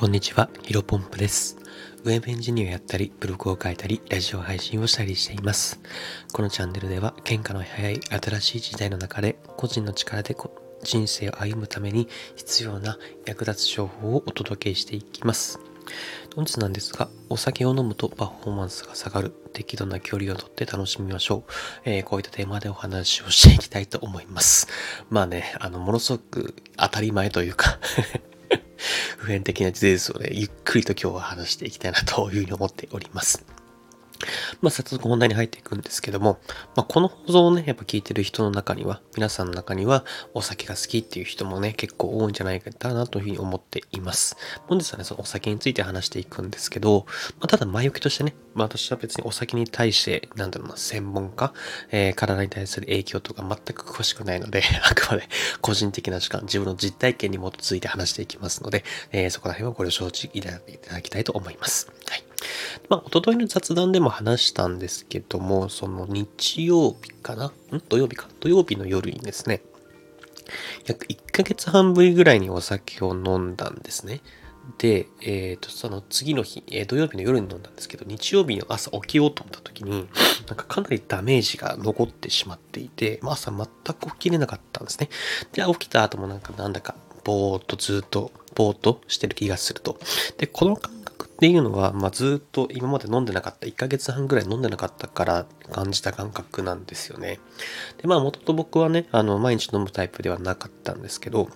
こんにちは、ヒロポンプです。ウェブエンジニアをやったり、ブログを書いたり、ラジオ配信をしたりしています。このチャンネルでは、変化の早い新しい時代の中で、個人の力で人生を歩むために必要な役立つ情報をお届けしていきます。本日なんですが、お酒を飲むとパフォーマンスが下がる、適度な距離をとって楽しみましょう。こういったテーマでお話をしていきたいと思います。まあね、ものすごく当たり前というか普遍的な事実をね、ゆっくりと今日は話していきたいなというふうに思っております。早速本題に入っていくんですけども、この放送をね、やっぱ聞いてる人の中には、皆さんの中にはお酒が好きっていう人もね、結構多いんじゃないかなというふうに思っています。本日はね、そのお酒について話していくんですけど、ただ前置きとしてね、私は別にお酒に対して、専門家、体に対する影響とか全く詳しくないので、あくまで個人的な主観、自分の実体験に基づいて話していきますので、そこら辺はご了承いただきたいと思います。はい。おとといの雑談でも話したんですけども、その日曜日かな？土曜日の夜にですね、約1ヶ月半ぶりぐらいにお酒を飲んだんですね。で、その次の日、土曜日の夜に飲んだんですけど、日曜日の朝起きようと思った時に、かなりダメージが残ってしまっていて、朝全く起きれなかったんですね。で、起きた後もなんだかぼーっとしてる気がすると。で、この感覚っていうのは、ずっと今まで飲んでなかった、1ヶ月半ぐらい飲んでなかったから感じた感覚なんですよね。で、もともと僕はね、毎日飲むタイプではなかったんですけど、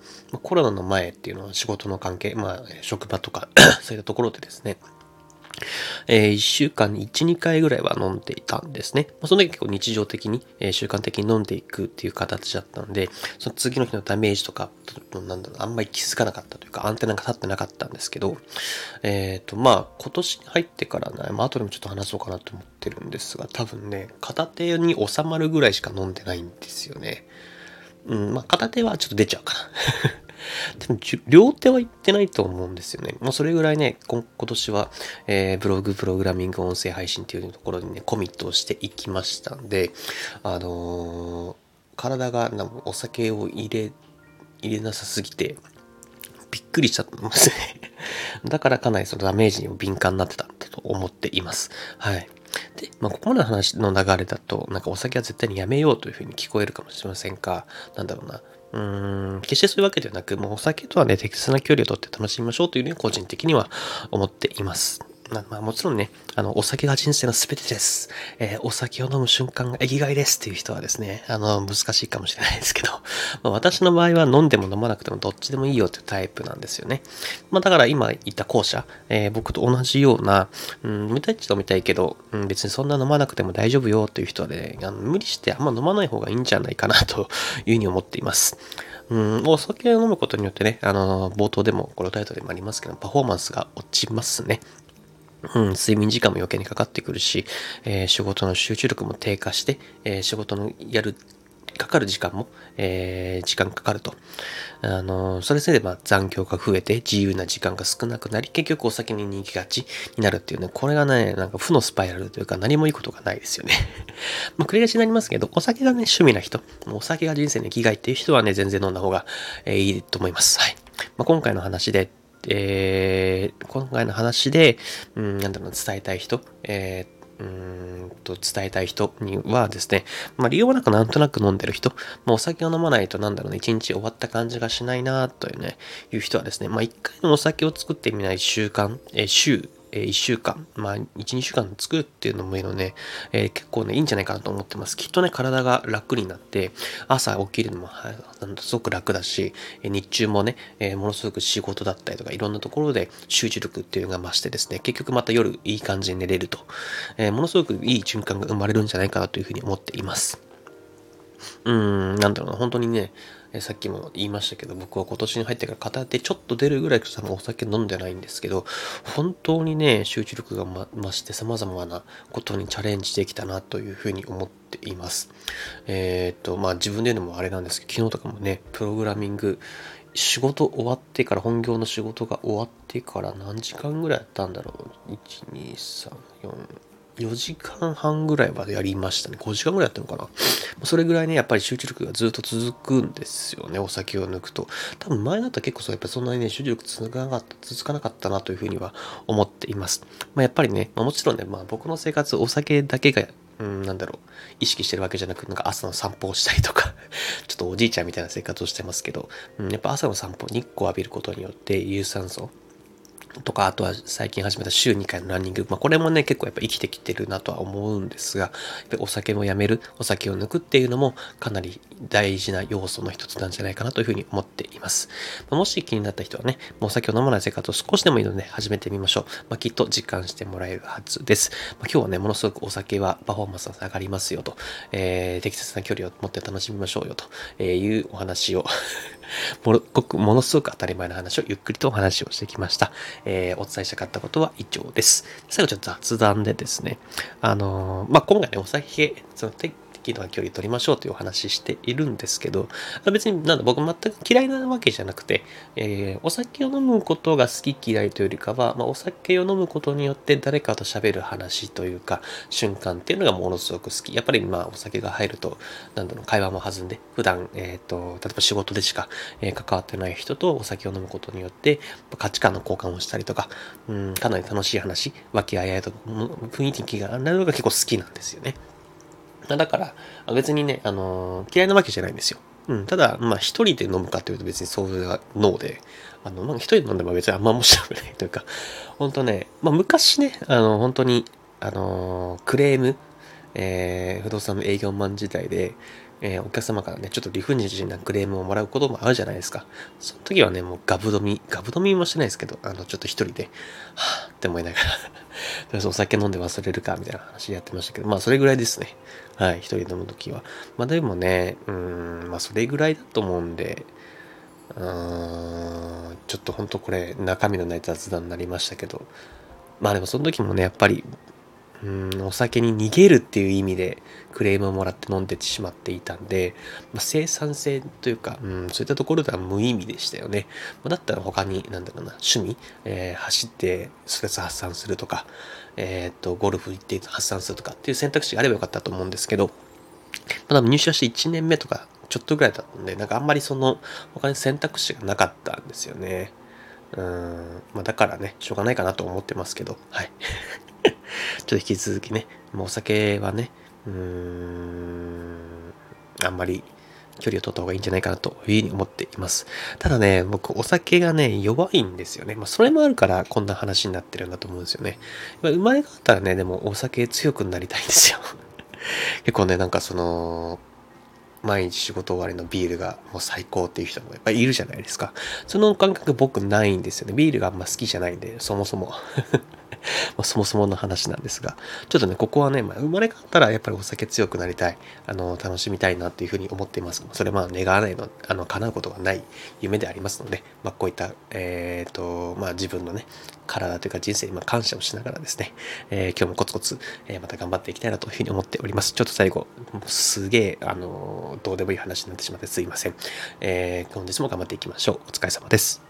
コロナの前っていうのは仕事の関係、職場とか、そういったところでですね、1週間に 1,2 回ぐらいは飲んでいたんですね。その時結構日常的に、習慣的に飲んでいくっていう形だったので、その次の日のダメージとか、あんまり気づかなかったというか、アンテナが立ってなかったんですけど、今年に入ってからね、後でもちょっと話そうかなと思ってるんですが、多分ね、片手に収まるぐらいしか飲んでないんですよね。片手はちょっと出ちゃうかな。でも両手はいってないと思うんですよね。それぐらいね、今年は、ブログ、プログラミング、音声配信っていうところにね、コミットをしていきましたんで、体がお酒を入れなさすぎて、びっくりしちゃったんですね。だからかなりそのダメージにも敏感になってたんだと思っています。はい。で、ここまでの話の流れだと、お酒は絶対にやめようというふうに聞こえるかもしれませんが、決してそういうわけではなく、お酒とはね、適切な距離をとって楽しみましょうというふうに個人的には思っています。もちろんね、お酒が人生のすべてです。お酒を飲む瞬間が生きがいですっていう人はですね、難しいかもしれないですけど、私の場合は飲んでも飲まなくてもどっちでもいいよっていうタイプなんですよね。だから今言った後者、僕と同じような、飲みたいっちゃ飲みたいけど、別にそんな飲まなくても大丈夫よっていう人はね、無理してあんま飲まない方がいいんじゃないかなというふうに思っています。お酒を飲むことによってね、冒頭でもこのタイトルでもありますけど、パフォーマンスが落ちますね。睡眠時間も余計にかかってくるし、仕事の集中力も低下して、仕事のかかる時間も、時間かかると。それで残業が増えて自由な時間が少なくなり、結局お酒に逃げがちになるっていうね、これがね、負のスパイラルというか何もいいことがないですよね。繰り返しになりますけど、お酒がね、趣味な人、お酒が人生の生きがいっていう人はね、全然飲んだ方がいいと思います。はい。今回の話で、伝えたい人、伝えたい人にはですね、理由はなんとなく飲んでる人、お酒を飲まないと一日終わった感じがしないなというね、いう人はですね、一回のお酒を作ってみない1週間、1、2週間作るっていうのもいいので、結構ね、いいんじゃないかなと思ってます。きっとね、体が楽になって、朝起きるのもすごく楽だし、日中もね、ものすごく仕事だったりとか、いろんなところで集中力っていうのが増してですね、結局また夜いい感じに寝れると、ものすごくいい循環が生まれるんじゃないかなというふうに思っています。本当にね、さっきも言いましたけど、僕は今年に入ってから片手ちょっと出るぐらいお酒飲んでないんですけど、本当にね、集中力が増して様々なことにチャレンジできたなというふうに思っています。自分で言うのもあれなんですけど、昨日とかもね、プログラミング、本業の仕事が終わってから何時間ぐらいやったんだろう。1、2、3、4、4時間半ぐらいまでやりましたね。5時間ぐらいやってるのかな。それぐらいね、やっぱり集中力がずっと続くんですよね。お酒を抜くと。多分前だったら結構やっぱりそんなにね、集中力続かなかったなというふうには思っています。まあやっぱりね、まあ、もちろんね、まあ僕の生活、お酒だけが、意識してるわけじゃなく、なんか朝の散歩をしたりとか、ちょっとおじいちゃんみたいな生活をしてますけど、やっぱ朝の散歩、日光を浴びることによって有酸素、とか、あとは最近始めた週2回のランニング。まあこれもね、結構やっぱ生きてきてるなとは思うんですが、やっぱお酒もやめる、お酒を抜くっていうのもかなり大事な要素の一つなんじゃないかなというふうに思っています。まあ、もし気になった人はね、もうお酒を飲まない生活を少しでもいいので、ね、始めてみましょう。まあきっと実感してもらえるはずです。まあ、今日はね、ものすごくお酒はパフォーマンスが上がりますよと、適切な距離を持って楽しみましょうよというお話をものすごく当たり前の話をゆっくりとお話をしてきました。お伝えしたかったことは以上です。最後ちょっと雑談でですね、まあ、今回ね、お酒、適度な距離を取りましょうというお話しているんですけど、別になんだ、僕全く嫌いなわけじゃなくて、お酒を飲むことが好き嫌いというよりかは、まあ、お酒を飲むことによって誰かと喋る話というか、瞬間っていうのがものすごく好き。やっぱりまあ、お酒が入ると、会話も弾んで、普段、例えば仕事でしか関わってない人とお酒を飲むことによって、価値観の交換をしたりとか、かなり楽しい話、和気あいあいと雰囲気があるのが結構好きなんですよね。だから、別にね、嫌いなわけじゃないんですよ。ただ、まあ、一人で飲むかというと別にそういうので、まあ、一人で飲んでも別にあんま面白くないというか、本当ね、まあ、昔ね、本当に、クレーム、不動産の営業マン時代で、お客様からね、ちょっと理不尽なクレームをもらうこともあるじゃないですか。その時はね、もうガブ飲みもしてないですけど、ちょっと一人で、はぁって思いながら、お酒飲んで忘れるか、みたいな話やってましたけど、まあそれぐらいですね。はい、一人で飲む時は。まあでもね、まあそれぐらいだと思うんで、ちょっと本当これ、中身のない雑談になりましたけど、まあでもその時もね、やっぱり、お酒に逃げるっていう意味でクレームをもらって飲んでしまっていたんで、まあ、生産性というか、そういったところでは無意味でしたよね。だったら他に、趣味、走ってストレス発散するとか、ゴルフ行って発散するとかっていう選択肢があればよかったと思うんですけど、まだ入社して1年目とかちょっとぐらいだったんで、なんかあんまりその他に選択肢がなかったんですよね。まあだからね、しょうがないかなと思ってますけど、はい。ちょっと引き続きね、もうお酒はね、あんまり距離を取った方がいいんじゃないかなというふうに思っています。ただね、僕お酒がね、弱いんですよね。まあそれもあるからこんな話になってるんだと思うんですよね。生まれ変わったらね、でもお酒強くなりたいんですよ。結構ね、なんかその、毎日仕事終わりのビールがもう最高っていう人もやっぱりいるじゃないですか。その感覚僕ないんですよね。ビールがあんま好きじゃないんで、そもそも。そもそもの話なんですが、ちょっとね、ここはね、まあ、生まれ変わったらやっぱりお酒強くなりたい、楽しみたいなっていうふうに思っています。それはまあ願わないの、叶うことがない夢でありますので、まあこういった、まあ自分のね、体というか人生に感謝をしながらですね、今日もコツコツ、また頑張っていきたいなというふうに思っております。ちょっと最後、すげえ、どうでもいい話になってしまってすいません。本日も頑張っていきましょう。お疲れ様です。